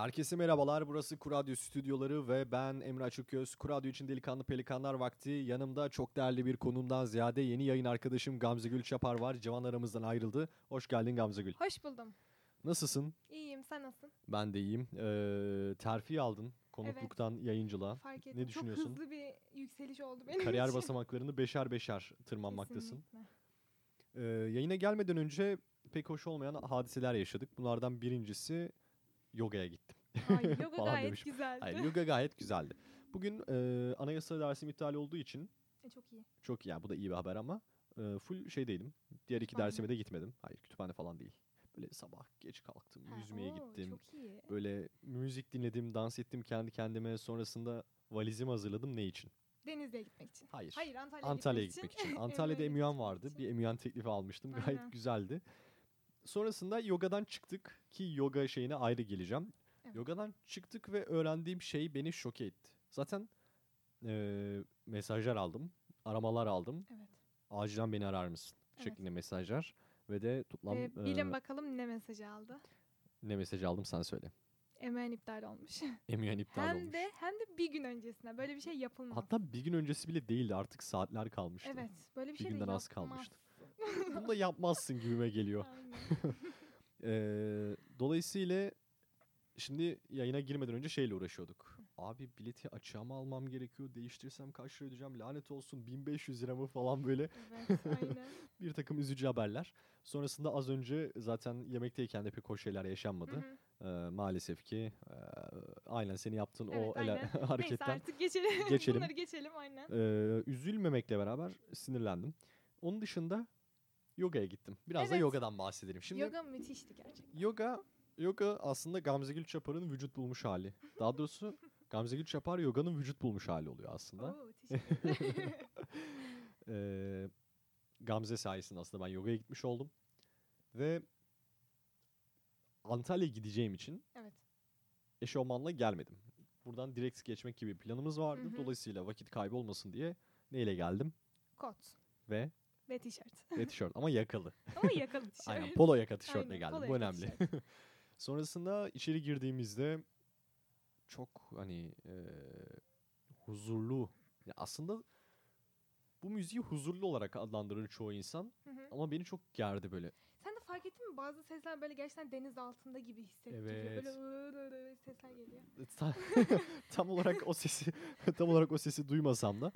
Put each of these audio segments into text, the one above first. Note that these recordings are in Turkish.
Herkese merhabalar, burası Kuradyo Stüdyoları ve ben Emre Açıkgöz. Kuradyo için Delikanlı Pelikanlar vakti. Yanımda çok değerli bir konuğumdan ziyade yeni yayın arkadaşım Gamze Gülçapar var. Civan aramızdan ayrıldı. Hoş geldin Gamze Gül. Hoş buldum. Nasılsın? İyiyim, sen nasılsın? Ben de iyiyim. Terfi aldın konukluktan yayıncılığa. Fark ettim. Ne düşünüyorsun? Çok hızlı bir yükseliş oldu benim kariyer için. Basamaklarını beşer beşer tırmanmaktasın. Yayına gelmeden önce pek hoş olmayan hadiseler yaşadık. Bunlardan birincisi... Yoga'ya gittim. Ay, yoga gayet demişim. Güzeldi. Hayır, yoga gayet güzeldi. Bugün anayasa dersim iptal olduğu için... çok iyi. Çok iyi. Yani bu da iyi bir haber ama full şeydeydim. Diğer iki dersime de gitmedim. Hayır, kütüphane falan değil. Böyle sabah geç kalktım, yüzmeye gittim. Çok iyi. Böyle müzik dinledim, dans ettim kendi kendime. Sonrasında valizimi hazırladım. Ne için? Denizli'ye gitmek için. Hayır, Antalya'ya gitmek için. Antalya'da emüan vardı. Bir emüan teklifi almıştım. Aynen. Gayet güzeldi. Sonrasında yogadan çıktık ki yoga şeyine ayrı geleceğim. Evet. Yogadan çıktık ve öğrendiğim şey beni şoke etti. Zaten mesajlar aldım, aramalar aldım. Evet. Acilen beni arar mısın şeklinde mesajlar ve de toplam... bilin bakalım ne mesajı aldı? Ne mesajı aldım sen söyle. Emüan iptal olmuş. Hem de bir gün öncesine böyle bir şey yapılmaz. Hatta bir gün öncesi bile değildi, artık saatler kalmıştı. Evet, böyle bir şey de yapmaz. Bir günden az kalmıştı. Bunu da yapmazsın gibime geliyor. Dolayısıyla şimdi yayına girmeden önce şeyle uğraşıyorduk. Abi bileti açığa mı almam gerekiyor? Değiştirsem kaç lira ödeyeceğim? Lanet olsun 1500 lira mı falan böyle. Evet, aynen. Bir takım üzücü haberler. Sonrasında az önce zaten yemekteyken de pek hoş şeyler yaşanmadı. Maalesef ki aynen senin yaptığın hareketten. Neyse artık geçelim. Bunları geçelim aynen. Üzülmemekle beraber sinirlendim. Onun dışında yoga'ya gittim. Biraz da yogadan bahsedelim. Şimdi yoga müthişti gerçekten. Yoga aslında Gamze Gülçapar'ın vücut bulmuş hali. Daha doğrusu Gamze Gülçapar yoganın vücut bulmuş hali oluyor aslında. Oo, teşekkür ederim. Gamze sayesinde aslında ben yoga'ya gitmiş oldum. Ve Antalya'ya gideceğim için eşofmanla gelmedim. Buradan direkt geçmek gibi bir planımız vardı. Dolayısıyla vakit kaybolmasın diye neyle geldim? Kot. Ve tişört. Ve tişört ama yakalı. Tişört. Aynen, polo yaka tişörtle geldim. Bu önemli. Sonrasında içeri girdiğimizde çok hani huzurlu. Ya aslında bu müziği huzurlu olarak adlandırır çoğu insan. Ama beni çok gerdi böyle. Sen de fark ettin mi? Bazı sesler böyle gerçekten deniz altında gibi hissettiriyor. Evet. Böyle sesler geliyor. Tam olarak o sesi duymasam da.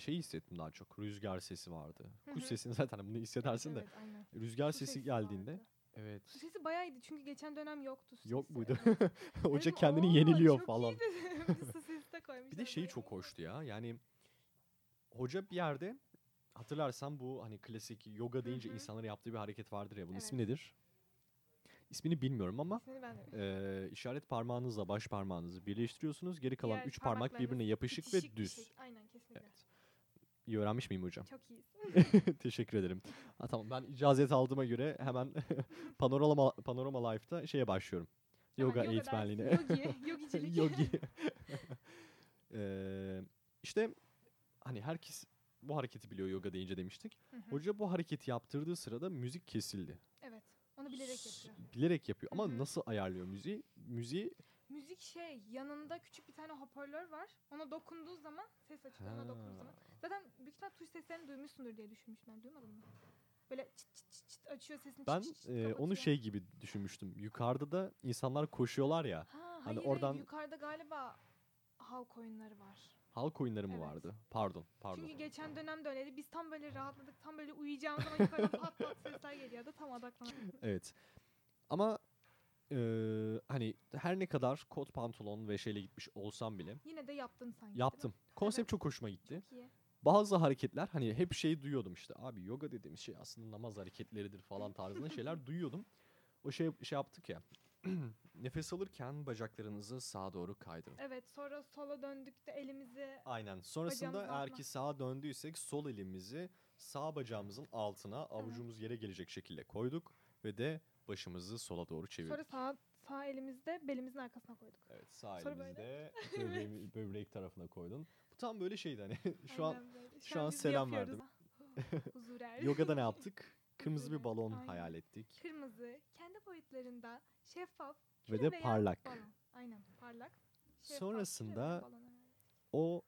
Şeyi hissettim daha çok. Rüzgar sesi vardı. Kuş sesini zaten bunu hissedersin de. Aynen. Rüzgar sesi geldiğinde. Vardı. Evet. Kuş sesi bayağıydı çünkü geçen dönem yoktu. Yok muydu? Hoca kendini yeniliyor falan. Bir de şeyi çok hoştu ya. Yani hoca bir yerde hatırlarsan bu hani klasik yoga deyince insanların yaptığı bir hareket vardır ya. Bunun ismi nedir? İsmini bilmiyorum ama işaret parmağınızla baş parmağınızı birleştiriyorsunuz. Geri kalan 3 parmak birbirine yapışık ve düz. Aynen, kesinlikle. Evet. İyi öğrenmiş miyim hocam? Çok iyisin. Teşekkür ederim. Tamam, ben icazet aldığıma göre hemen Panorama Life'da şeye başlıyorum. Yoga eğitmenliğine. Yogicilik. İşte hani herkes bu hareketi biliyor yoga deyince demiştik. Hoca bu hareketi yaptırdığı sırada müzik kesildi. Evet. Onu bilerek yapıyor. Bilerek yapıyor ama nasıl ayarlıyor müziği? Müzik yanında küçük bir tane hoparlör var. Ona dokunduğu zaman ses açıyor. Zaten büyük ihtimalle tuş seslerini duymuşsundur diye düşünmüştüm. Ben duymadım mı? Böyle çıt çıt çıt çıt açıyor sesini. Ben onu gibi düşünmüştüm. Yukarıda da insanlar koşuyorlar ya. Hayır, yukarıda galiba halk oyunları var. Halk oyunları mı vardı? Pardon. Çünkü geçen dönemde öyleydi. Biz tam böyle rahatladık. Tam böyle uyuyacağımız zaman yukarıdan pat sesler geliyordu. Tam odaklanamadım. Evet. Ama hani her ne kadar kot pantolon ve şeyle gitmiş olsam bile. Yine de yaptın sanki. Yaptım. Konsept çok hoşuma gitti. Çok iyi. Bazı hareketler hani hep duyuyordum işte. Abi yoga dediğimiz şey aslında namaz hareketleridir falan tarzında şeyler duyuyordum. O şey yaptık ya. Nefes alırken bacaklarınızı sağa doğru kaydırın. Evet, sonra sola döndükte elimizi... Aynen, sonrasında eğer ki sağa döndüysek sol elimizi sağ bacağımızın altına avucumuz yere gelecek şekilde koyduk ve de başımızı sola doğru çevirdik. Sonra sağ elimizi de belimizin arkasına koyduk. Evet, sonra elimizi de böbrek tarafına koydun. Bu tam böyle şeydi hani şu an selam verdim. Yoga da ne yaptık? Kırmızı bir balon hayal ettik. Kırmızı, kendi boyutlarında şeffaf ve de parlak. Balon. Aynen, parlak. Şeffaf, sonrasında o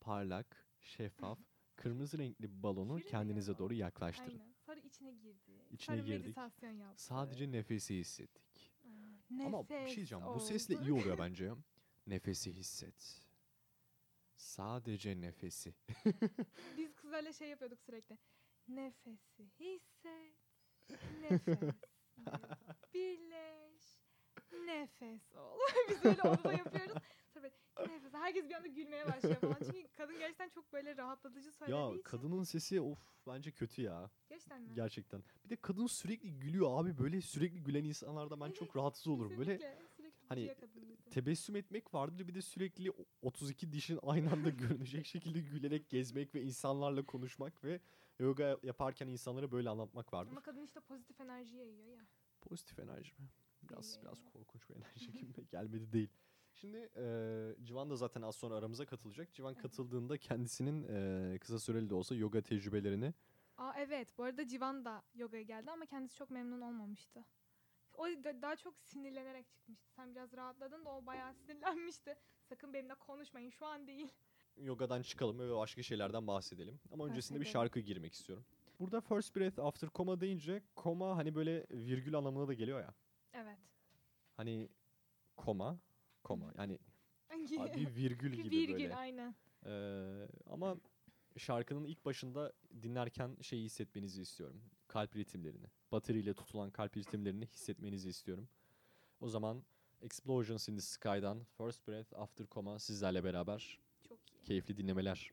parlak, şeffaf, kırmızı renkli balonu kendinize doğru yaklaştırın. Aynen. Sarı içine girdi. İçine sarı girdik. Meditasyon yaptı. Sadece nefesi hissettik. Nefes ama bir şey diyeceğim. Oldu. Bu sesle iyi oluyor bence. Nefesi hisset. Sadece nefesi. Biz kızlarla şey yapıyorduk sürekli. Nefesi hisset. Nefes. Birleş. Nefes ol. Biz öyle odada yapıyoruz. Tabii nefes. Herkes bir anda gülmeye başlıyor falan. Çünkü kadın gerçekten çok böyle rahatlatıcı söylediği ya, için. Ya kadının sesi of bence kötü ya. Gerçekten mi? Gerçekten. Bir de kadın sürekli gülüyor abi. Böyle sürekli gülen insanlardan ben çok rahatsız olurum. Böyle hani tebessüm etmek vardır. Bir de sürekli 32 dişin aynı anda görünecek şekilde gülerek gezmek ve insanlarla konuşmak ve yoga yaparken insanlara böyle anlatmak vardır. Ama kadın işte pozitif enerji yayıyor ya. Pozitif enerji mi? Biraz korkunç bir enerji gibi gelmedi değil. Şimdi Civan da zaten az sonra aramıza katılacak. Civan katıldığında kendisinin kısa süreli de olsa yoga tecrübelerini... Aa evet, bu arada Civan da yogaya geldi ama kendisi çok memnun olmamıştı. O daha çok sinirlenerek çıkmıştı. Sen biraz rahatladın da o bayağı sinirlenmişti. Sakın benimle konuşmayın, şu an değil. Yogadan çıkalım ve başka şeylerden bahsedelim. Ama öncesinde bir şarkı girmek istiyorum. Burada First Breath After Coma deyince koma hani böyle virgül anlamına da geliyor ya. Evet. Hani koma yani bir virgül gibi virgül, böyle. Virgül aynen. Ama şarkının ilk başında dinlerken şeyi hissetmenizi istiyorum. Kalp ritimlerini. Bateriyle tutulan kalp ritimlerini hissetmenizi istiyorum. O zaman Explosions in the Sky'dan First Breath After Coma sizlerle beraber. Çok iyi. Keyifli dinlemeler.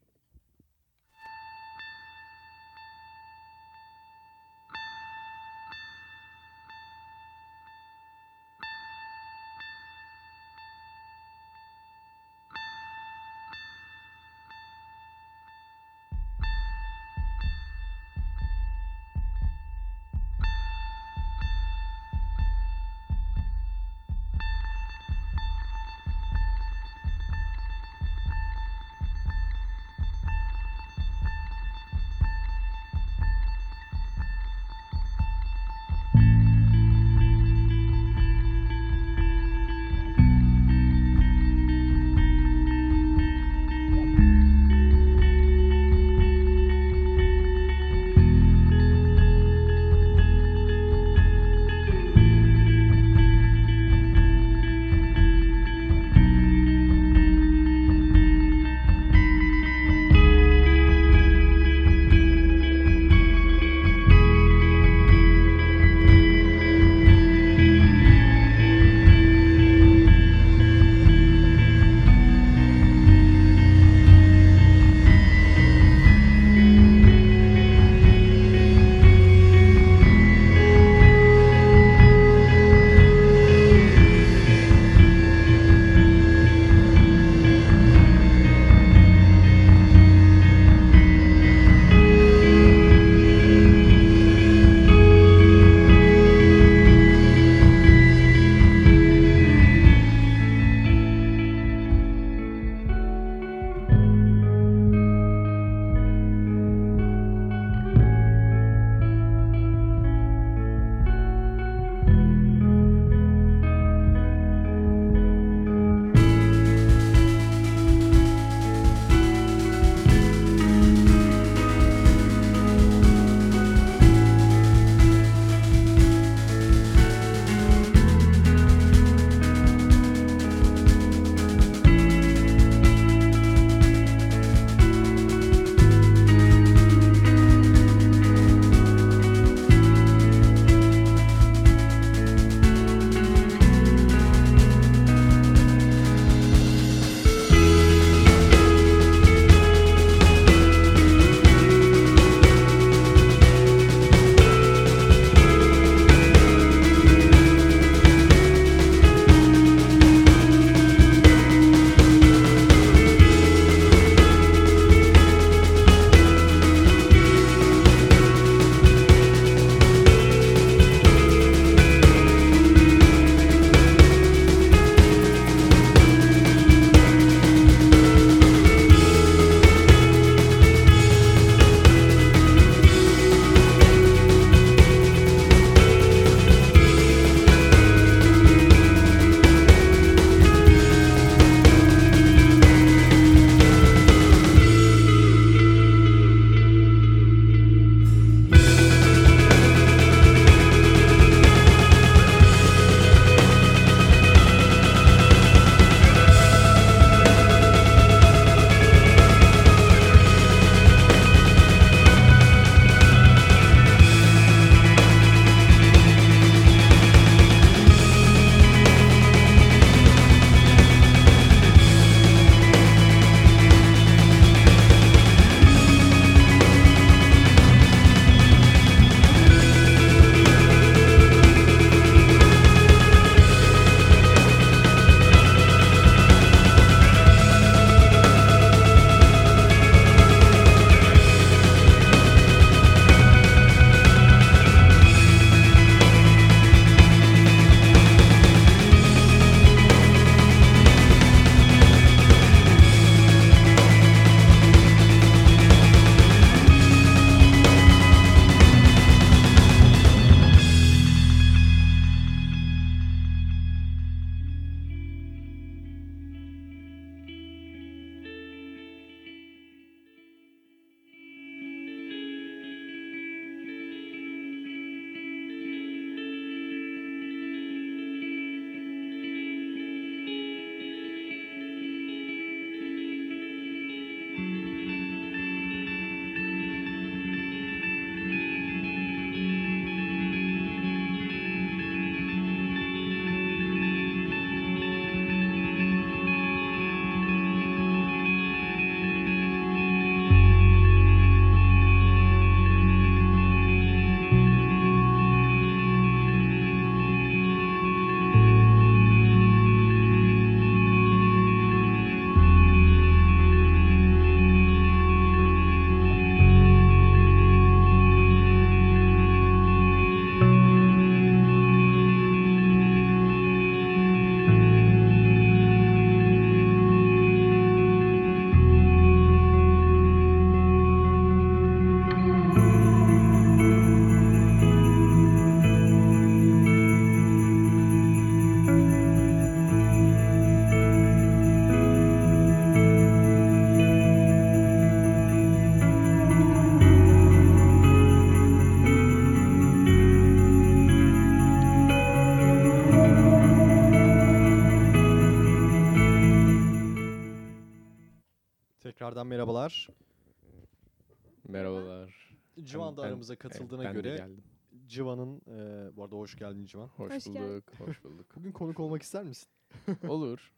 tekrardan merhabalar. Merhabalar. Civan da aramıza katıldığına göre. Civan'ın, bu arada hoş geldin Civan. Hoş bulduk. Bugün konuk olmak ister misin? Olur.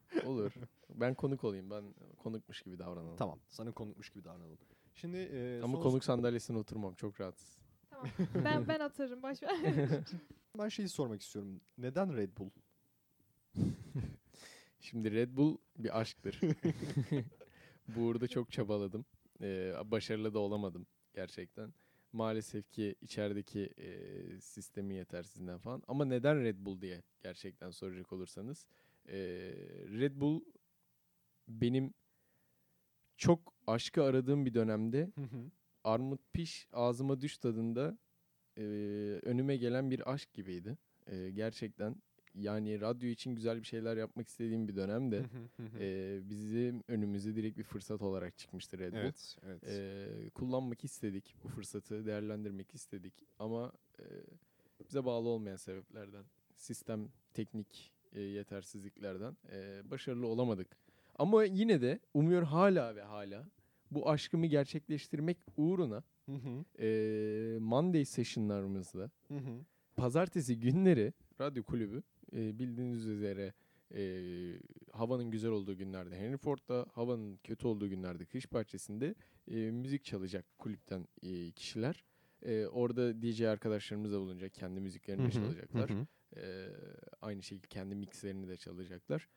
Ben konuk olayım. Ben konukmuş gibi davranalım. Tamam, sana konukmuş gibi davranalım. Şimdi ama konuk sandalyesine oturmam, çok rahatsız. Tamam. Ben atarım, boş ver. Ben şeyi sormak istiyorum. Neden Red Bull? Şimdi Red Bull bir aşktır. Bu uğurda çok çabaladım. Başarılı da olamadım gerçekten. Maalesef ki içerideki sistemi yetersizliğinden falan. Ama neden Red Bull diye gerçekten soracak olursanız. Red Bull benim çok aşkı aradığım bir dönemde armut piş ağzıma düş tadında önüme gelen bir aşk gibiydi. Gerçekten yani radyo için güzel bir şeyler yapmak istediğim bir dönemde bizim önümüze direkt bir fırsat olarak çıkmıştı Red Bull. Evet. Kullanmak istedik, bu fırsatı değerlendirmek istedik ama bize bağlı olmayan sebeplerden, sistem, teknik yetersizliklerden başarılı olamadık. Ama yine de umuyor hala bu aşkımı gerçekleştirmek uğruna Monday sessionlarımızda pazartesi günleri radyo kulübü bildiğiniz üzere havanın güzel olduğu günlerde Henry Ford'da, havanın kötü olduğu günlerde Kış Bahçesi'nde müzik çalacak kulüpten kişiler. Orada DJ arkadaşlarımız da bulunacak. Kendi müziklerini de çalacaklar. Aynı şekilde kendi mixlerini de çalacaklar.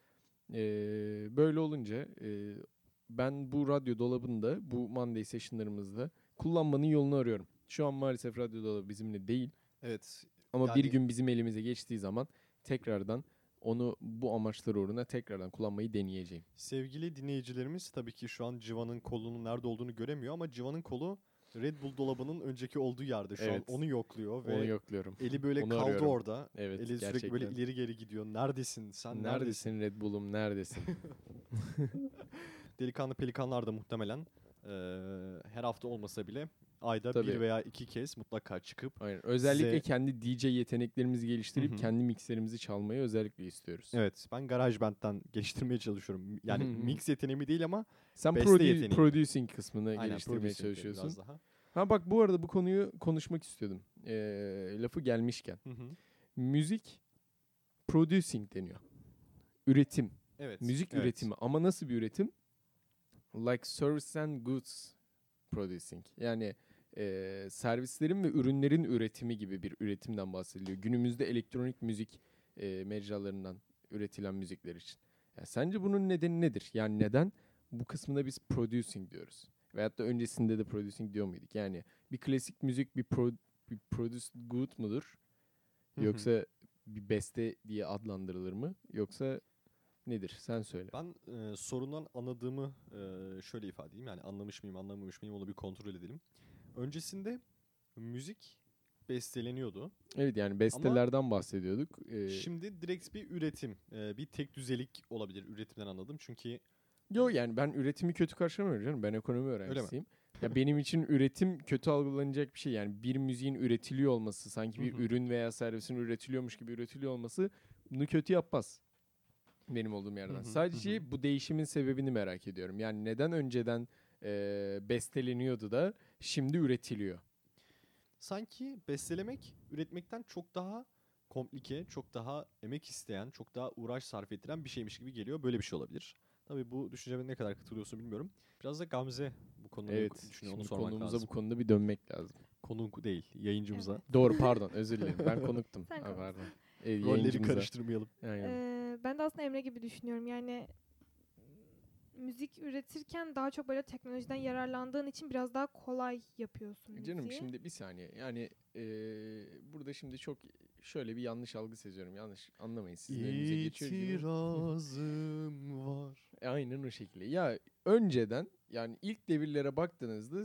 Böyle olunca ben bu radyo dolabında, bu Monday sessionlarımızda kullanmanın yolunu arıyorum. Şu an maalesef radyo dolabı bizimle değil. Evet. Ama yani bir gün bizim elimize geçtiği zaman tekrardan onu bu amaçlar uğruna tekrardan kullanmayı deneyeceğim. Sevgili dinleyicilerimiz, tabii ki şu an Civan'ın kolunun nerede olduğunu göremiyor ama Civan'ın kolu Red Bull dolabının önceki olduğu yerde şu an onu yokluyor ve eli böyle onu kaldı arıyorum. Orada. Evet, eli gerçekten. Sürekli böyle ileri geri gidiyor. Neredesin sen? Neredesin Red Bull'um, neredesin? Delikanlı Pelikanlar da muhtemelen her hafta olmasa bile ayda tabii. 1 veya 2 kez mutlaka çıkıp. Aynen. Özellikle kendi DJ yeteneklerimizi geliştirip kendi mixlerimizi çalmayı özellikle istiyoruz. Evet, ben GarageBand'den geliştirmeye çalışıyorum. Yani mix yeteneğimi değil ama sen producing kısmını geliştirmeye çalışıyorsun. Ha bak, bu arada bu konuyu konuşmak istiyordum. Lafı gelmişken. Müzik producing deniyor. Üretim. Evet. Müzik üretimi ama nasıl bir üretim? Like services and goods producing. Yani servislerin ve ürünlerin üretimi gibi bir üretimden bahsediliyor. Günümüzde elektronik müzik mecralarından üretilen müzikler için. Yani sence bunun nedeni nedir? Yani neden bu kısmına biz producing diyoruz? Veyahut da öncesinde de producing diyor muyduk? Yani bir klasik müzik bir produced good mudur? Yoksa bir beste diye adlandırılır mı? Yoksa nedir? Sen söyle. Ben sorundan anladığımı şöyle ifade edeyim. Yani anlamış mıyım, anlamamış mıyım onu bir kontrol edelim. Öncesinde müzik besteleniyordu. Evet, yani bestelerden ama bahsediyorduk. Şimdi direkt bir üretim. Bir tek düzelik olabilir. Üretimden anladım çünkü. Yok yani ben üretimi kötü karşılamıyorum canım. Ben ekonomi öğrencisiyim. Ya benim için üretim kötü algılanacak bir şey. Yani bir müziğin üretiliyor olması, sanki bir ürün veya servisin üretiliyormuş gibi üretiliyor olması bunu kötü yapmaz. Benim olduğum yerden. Sadece bu değişimin sebebini merak ediyorum. Yani neden önceden besteleniyordu da şimdi üretiliyor? Sanki bestelemek üretmekten çok daha komplike, çok daha emek isteyen, çok daha uğraş sarf ettiren bir şeymiş gibi geliyor. Böyle bir şey olabilir. Tabii bu düşünceme ne kadar katılıyorsun bilmiyorum. Biraz da Gamze bu konuda düşünüyor. Onu sormak lazım. Konumuza bu konuda bir dönmek lazım. Konuk değil, yayıncımıza. Evet. Doğru, pardon, özür dilerim. Ben konuktum. Pardon. Rolleri karıştırmayalım. Ben de aslında Emre gibi düşünüyorum. Yani müzik üretirken daha çok böyle teknolojiden yararlandığın için biraz daha kolay yapıyorsun müziği. Canım şimdi bir saniye. Yani burada şimdi çok şöyle bir yanlış algı seziyorum. Yanlış anlamayın. Sizin önünüze geçiyor gibi. İtirazım var. Aynen o şekilde. Ya önceden yani ilk devirlere baktığınızda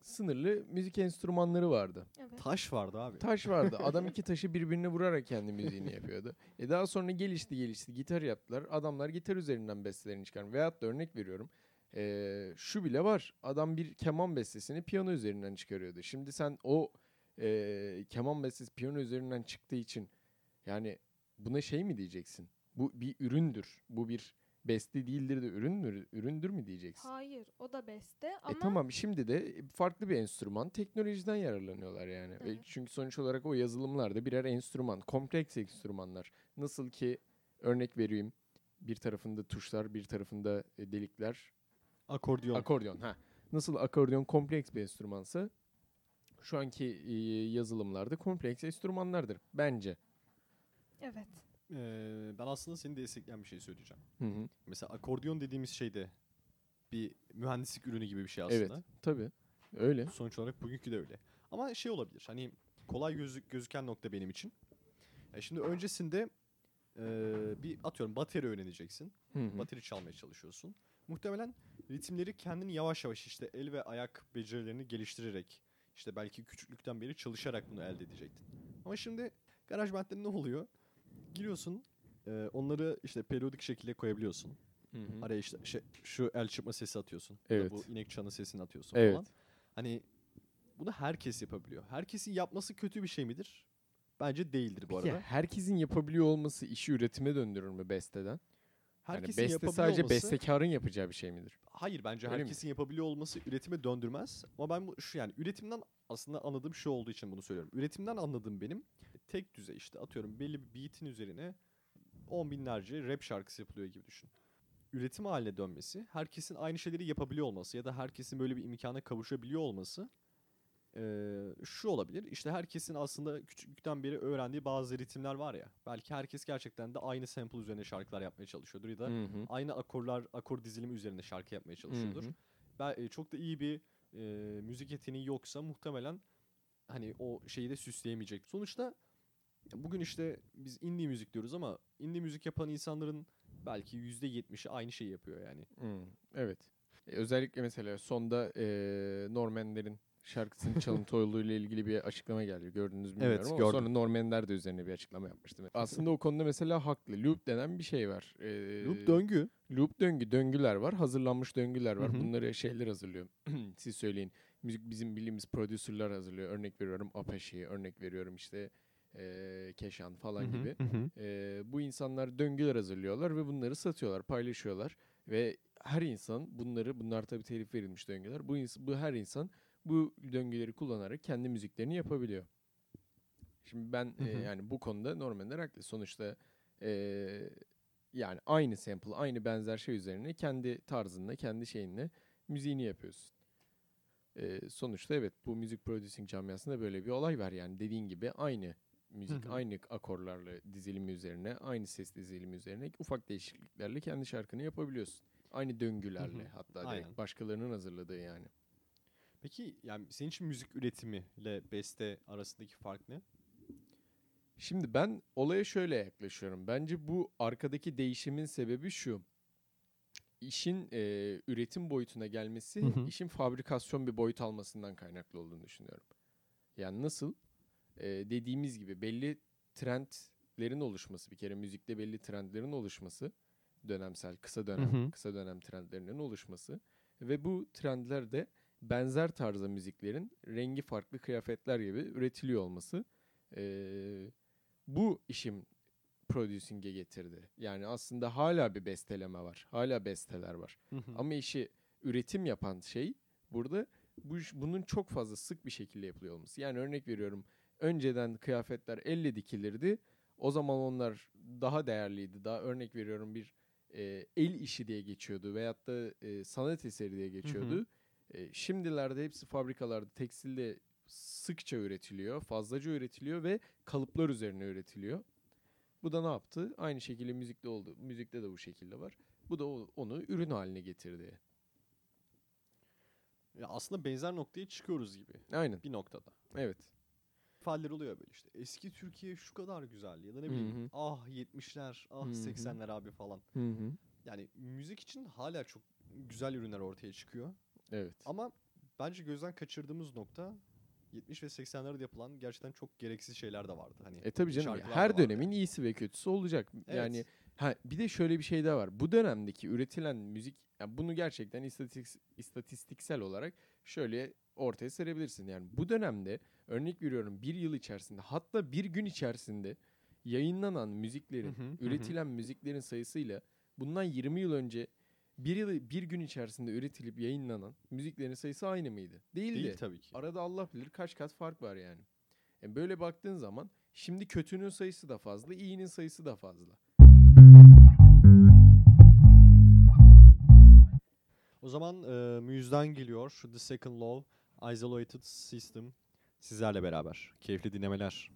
sınırlı müzik enstrümanları vardı. Evet. Taş vardı abi. Taş vardı. Adam iki taşı birbirine vurarak kendi müziğini yapıyordu. Daha sonra gelişti. Gitar yaptılar. Adamlar gitar üzerinden bestelerini çıkarmış. Veyahut da örnek veriyorum. Şu bile var. Adam bir keman bestesini piyano üzerinden çıkarıyordu. Şimdi sen o keman bestesi piyano üzerinden çıktığı için yani buna şey mi diyeceksin? Bu bir üründür. Bu bir beste değildir de üründür mü diyeceksin? Hayır, o da beste ama... tamam, şimdi de farklı bir enstrüman, teknolojiden yararlanıyorlar yani. Evet. Çünkü sonuç olarak o yazılımlar da birer enstrüman, kompleks enstrümanlar. Nasıl ki, örnek vereyim, bir tarafında tuşlar, bir tarafında delikler. Akordeon. Akordeon, ha. Nasıl akordeon kompleks bir enstrümansa, şu anki yazılımlarda kompleks enstrümanlardır bence. Evet. Ben aslında seni destekleyen bir şey söyleyeceğim. Hı-hı. Mesela akordeon dediğimiz şey de bir mühendislik ürünü gibi bir şey aslında. Evet, tabii. Öyle. Sonuç olarak bugünkü de öyle. Ama şey olabilir, hani kolay gözüken nokta benim için. Yani şimdi öncesinde bir atıyorum bateri öğreneceksin. Hı-hı. Bateri çalmaya çalışıyorsun. Muhtemelen ritimleri kendini yavaş yavaş işte el ve ayak becerilerini geliştirerek, işte belki küçüklükten beri çalışarak bunu elde edecektin. Ama şimdi GarageBand'de ne oluyor? Giriyorsun, onları işte periyodik şekilde koyabiliyorsun. Hı-hı. Araya işte şu el çırpma sesi atıyorsun. Evet. Bu inek çanı sesini atıyorsun, evet, falan. Hani bunu herkes yapabiliyor. Herkesin yapması kötü bir şey midir? Bence değildir bu arada. Peki herkesin yapabiliyor olması işi üretime döndürür mü besteden? Herkesin yani beste sadece olması, bestekarın yapacağı bir şey midir? Hayır, bence öyle herkesin mi yapabiliyor olması üretime döndürmez. Ama ben şu yani üretimden aslında anladığım şu olduğu için bunu söylüyorum. Üretimden anladığım benim tek düzey işte atıyorum belli bir beat'in üzerine 10 binlerce rap şarkısı yapılıyor gibi düşün. Üretim haline dönmesi, herkesin aynı şeyleri yapabiliyor olması ya da herkesin böyle bir imkana kavuşabiliyor olması şu olabilir. İşte herkesin aslında küçüklükten beri öğrendiği bazı ritimler var ya. Belki herkes gerçekten de aynı sample üzerine şarkılar yapmaya çalışıyordur ya da hı-hı, aynı akor dizilimi üzerine şarkı yapmaya çalışıyordur. Çok da iyi bir müzik yeteneği yoksa muhtemelen hani o şeyi de süsleyemeyecek. Sonuçta bugün işte biz indie müzik diyoruz ama indie müzik yapan insanların belki %70'i aynı şeyi yapıyor yani. Hmm, evet. Özellikle mesela sonda Norman'lerin şarkısının çalıntı olduğuyla ilgili bir açıklama geldi. Gördünüz mü bilmiyorum, evet, ama sonra Norman'ler de üzerine bir açıklama yapmıştı. Aslında o konuda mesela haklı. Loop denen bir şey var. Loop döngü. Loop döngü. Döngüler var. Hazırlanmış döngüler var. Hı-hı. Bunları şeyler hazırlıyor. Siz söyleyin. Müzik bizim bildiğimiz prodüserler hazırlıyor. Örnek veriyorum Apache'yi, örnek veriyorum işte Keşan falan, hı-hı, gibi. Hı-hı. Bu insanlar döngüler hazırlıyorlar ve bunları satıyorlar, paylaşıyorlar. Ve her insan bunlar tabii telif verilmiş döngüler. Bu her insan bu döngüleri kullanarak kendi müziklerini yapabiliyor. Şimdi ben yani bu konuda normalde haklı. Sonuçta yani aynı sample, aynı benzer şey üzerine kendi tarzında, kendi şeyinle müziğini yapıyorsun. Sonuçta evet, bu müzik producing camiasında böyle bir olay var. Yani dediğin gibi aynı müzik, aynı akorlarla dizilimi üzerine, aynı ses dizilimi üzerine ufak değişikliklerle kendi şarkını yapabiliyorsun. Aynı döngülerle, hatta direkt başkalarının hazırladığı yani. Peki yani senin için müzik üretimiyle beste arasındaki fark ne? Şimdi ben olaya şöyle yaklaşıyorum. Bence bu arkadaki değişimin sebebi şu. İşin üretim boyutuna gelmesi, işin fabrikasyon bir boyut almasından kaynaklı olduğunu düşünüyorum. Yani nasıl? Dediğimiz gibi belli trendlerin oluşması, bir kere müzikte belli trendlerin oluşması, dönemsel, kısa dönem trendlerinin oluşması ve bu trendler de benzer tarzda müziklerin rengi farklı kıyafetler gibi üretiliyor olması bu işim producing'e getirdi. Yani aslında hala bir besteleme var. Hala besteler var. Ama işi üretim yapan şey burada bunun çok fazla sık bir şekilde yapılıyor olması. Yani örnek veriyorum, önceden kıyafetler elle dikilirdi. O zaman onlar daha değerliydi. Daha örnek veriyorum bir el işi diye geçiyordu veyahut da sanat eseri diye geçiyordu. Şimdilerde hepsi fabrikalarda, tekstilde sıkça üretiliyor, fazlaca üretiliyor ve kalıplar üzerine üretiliyor. Bu da ne yaptı? Aynı şekilde müzikte oldu. Müzikte de bu şekilde var. Bu da onu ürün haline getirdi. Ya aslında benzer noktaya çıkıyoruz gibi. Aynen. Bir noktada. Evet. İfadeler oluyor böyle işte. Eski Türkiye şu kadar güzeldi ya da ne bileyim, ah 70'ler, ah 80'ler abi falan. Hı-hı. Yani müzik için hala çok güzel ürünler ortaya çıkıyor. Evet. Ama bence gözden kaçırdığımız nokta 70 ve 80'lerde yapılan gerçekten çok gereksiz şeyler de vardı. Hani tabii canım, her dönemin iyisi ve kötüsü olacak. Evet. Yani bir de şöyle bir şey daha var. Bu dönemdeki üretilen müzik, yani bunu gerçekten istatistiksel olarak şöyle ortaya serebilirsin. Yani bu dönemde örnek veriyorum bir yıl içerisinde, hatta bir gün içerisinde yayınlanan müziklerin, üretilen müziklerin sayısıyla bundan 20 yıl önce bir gün içerisinde üretilip yayınlanan müziklerin sayısı aynı mıydı? Değildi. Değil tabii ki. Arada Allah bilir kaç kat fark var yani. Yani böyle baktığın zaman şimdi kötünün sayısı da fazla, iyinin sayısı da fazla. O zaman Muse'dan geliyor The Second Law, Isolated System sizlerle beraber. Keyifli dinlemeler.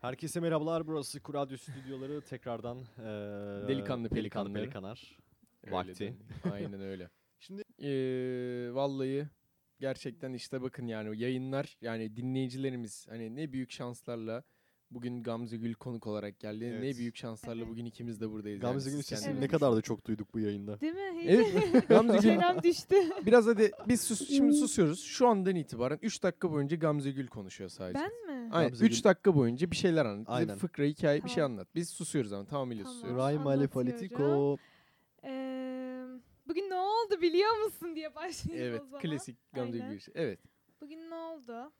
Herkese merhabalar. Burası Kuradyo Stüdyoları. Tekrardan Delikanlı Pelikanlar. vakti. Aynen öyle. Şimdi vallahi gerçekten işte bakın yani yayınlar, yani dinleyicilerimiz hani ne büyük şanslarla bugün Gamze Gül konuk olarak geldi. Evet. Ne büyük şanslarla bugün ikimiz de buradayız. Gamze Gül sesini ne kadar da çok duyduk bu yayında. Değil mi? Evet. Gamze Gül düştü. Biraz hadi biz şimdi susuyoruz. Şu andan itibaren 3 dakika boyunca Gamze Gül konuşuyor sadece. Ben mi? Aynen. 3 dakika boyunca bir şeyler anlat. Aynen. Bize fıkra, hikaye, tamam, bir şey anlat. Biz susuyoruz ama tamamıyla susuyoruz. Rahim Alef Alitiko. Bugün ne oldu biliyor musun diye başlayalım, evet, o zaman. Evet. Klasik Gamze Gül. Evet. Bugün ne oldu?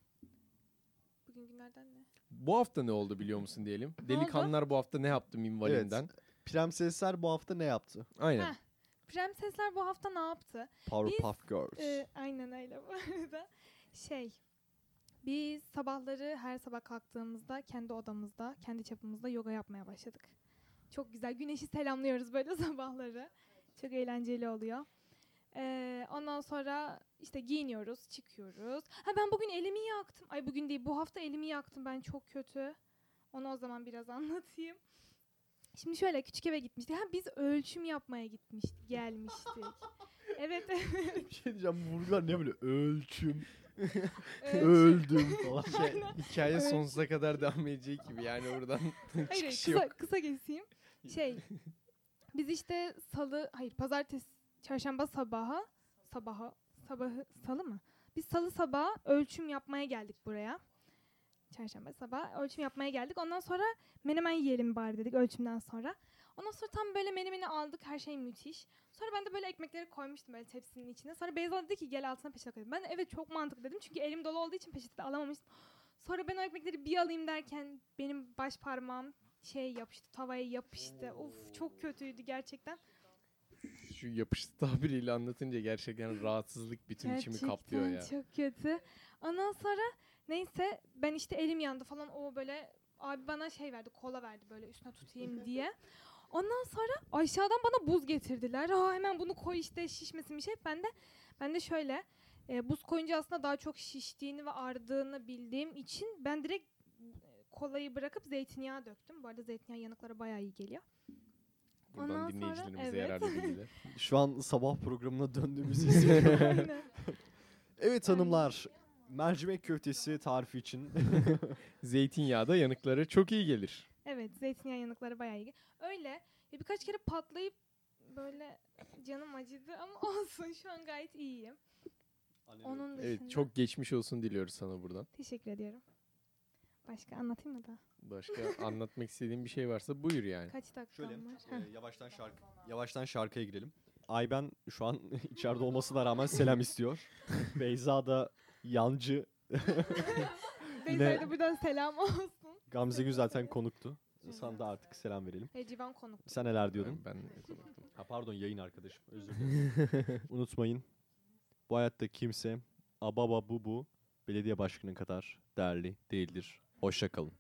Bugün günlerden ne? Bu hafta ne oldu biliyor musun diyelim. Delikanlılar bu hafta ne yaptı minvalinden. Evet. Prensesler bu hafta ne yaptı? Aynen. Prensesler bu hafta ne yaptı? Powerpuff Girls. Aynen öyle bu arada. Biz sabahları her sabah kalktığımızda kendi odamızda, kendi çapımızda yoga yapmaya başladık. Çok güzel. Güneşi selamlıyoruz böyle sabahları. Çok eğlenceli oluyor. Ondan sonra işte giyiniyoruz, çıkıyoruz. Ha ben bugün elimi yaktım. Ay bugün değil, bu hafta elimi yaktım ben çok kötü. Onu o zaman biraz anlatayım. Şimdi şöyle küçük eve gitmiştik. Ha biz ölçüm yapmaya gitmiştik, gelmiştik. Evet. Bir şey diyeceğim, bu vurgular ne böyle ölçüm. Öldüm falan. Hikaye ölçüm sonsuza kadar devam edecek gibi yani oradan çıkışı yok. Kısa geçeyim. Biz işte pazartesi, çarşamba sabahı salı mı? Biz salı sabahı ölçüm yapmaya geldik buraya. Çarşamba sabahı ölçüm yapmaya geldik. Ondan sonra menemen yiyelim bari dedik ölçümden sonra. Ondan sonra tam böyle menemeni aldık. Her şey müthiş. Sonra ben de böyle ekmekleri koymuştum böyle tepsinin içine. Sonra Beyza dedi ki gel altına peçete koyalım. Ben de evet çok mantıklı dedim. Çünkü elim dolu olduğu için peçete de alamamıştım. Sonra ben o ekmekleri bir alayım derken benim baş parmağım yapıştı. Tavaya yapıştı. Of çok kötüydü gerçekten. Şu yapıştı tabiriyle anlatınca gerçekten rahatsızlık bütün içimi kaplıyor ya. Çok kötü. Ondan sonra neyse ben işte elim yandı falan, o böyle abi bana verdi, kola verdi böyle üstüne tutayım diye. Ondan sonra aşağıdan bana buz getirdiler. Hemen bunu koy işte şişmesin bir şey. Ben de şöyle buz koyunca aslında daha çok şiştiğini ve ardığını bildiğim için ben direkt kolayı bırakıp zeytinyağı döktüm. Bu arada zeytinyağı yanıklara bayağı iyi geliyor. Buradan dinleyicilerimize yararlı bilgiler. Şu an sabah programına döndüğümüzü hissediyorum. Evet hanımlar, mercimek köftesi tarifi için zeytinyağı da yanıklara çok iyi gelir. Evet, zeytinyağı yanıklara bayağı iyi gelir. Öyle birkaç kere patlayıp böyle canım acıdı ama olsun, şu an gayet iyiyim. Onun dışında... Evet, çok geçmiş olsun diliyoruz sana buradan. Teşekkür ediyorum. Başka anlatayım mı daha? Başka anlatmak istediğim bir şey varsa buyur yani. Kaç dakikam var? Yavaştan şarkıya girelim. Ayben şu an içeride olmasına rağmen selam istiyor. Beyza da yancı. Beyza'ya da buradan selam olsun. Gamze Gül zaten konuktu. Sana da artık selam verelim. Civan konuktu. Sen neler diyordun? Ben konuktum. Pardon, yayın arkadaşım. Özür dilerim. Unutmayın. Bu hayatta kimse ababa bu belediye başkanı kadar değerli değildir. Hoşça kalın.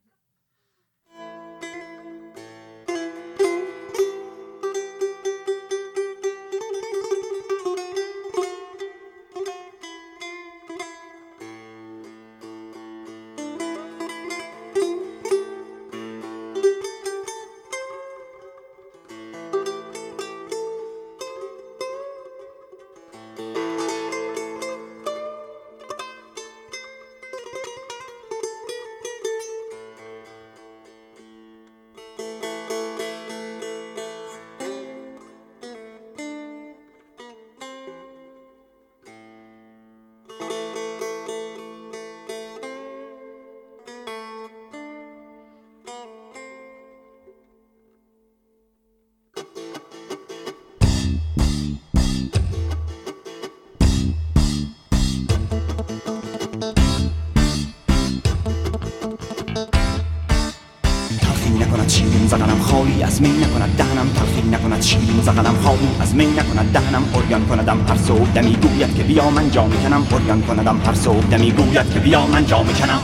از من نکند دهنم تلخی نکند شیرین زغنم خامو از من نکند دهنم اوریان کندم هر صبح دمی گوید که بیا من جا میکنم اوریان کندم هر صبح دمی گوید که بیا من جا میکنم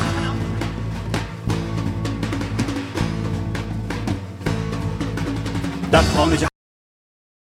در خانه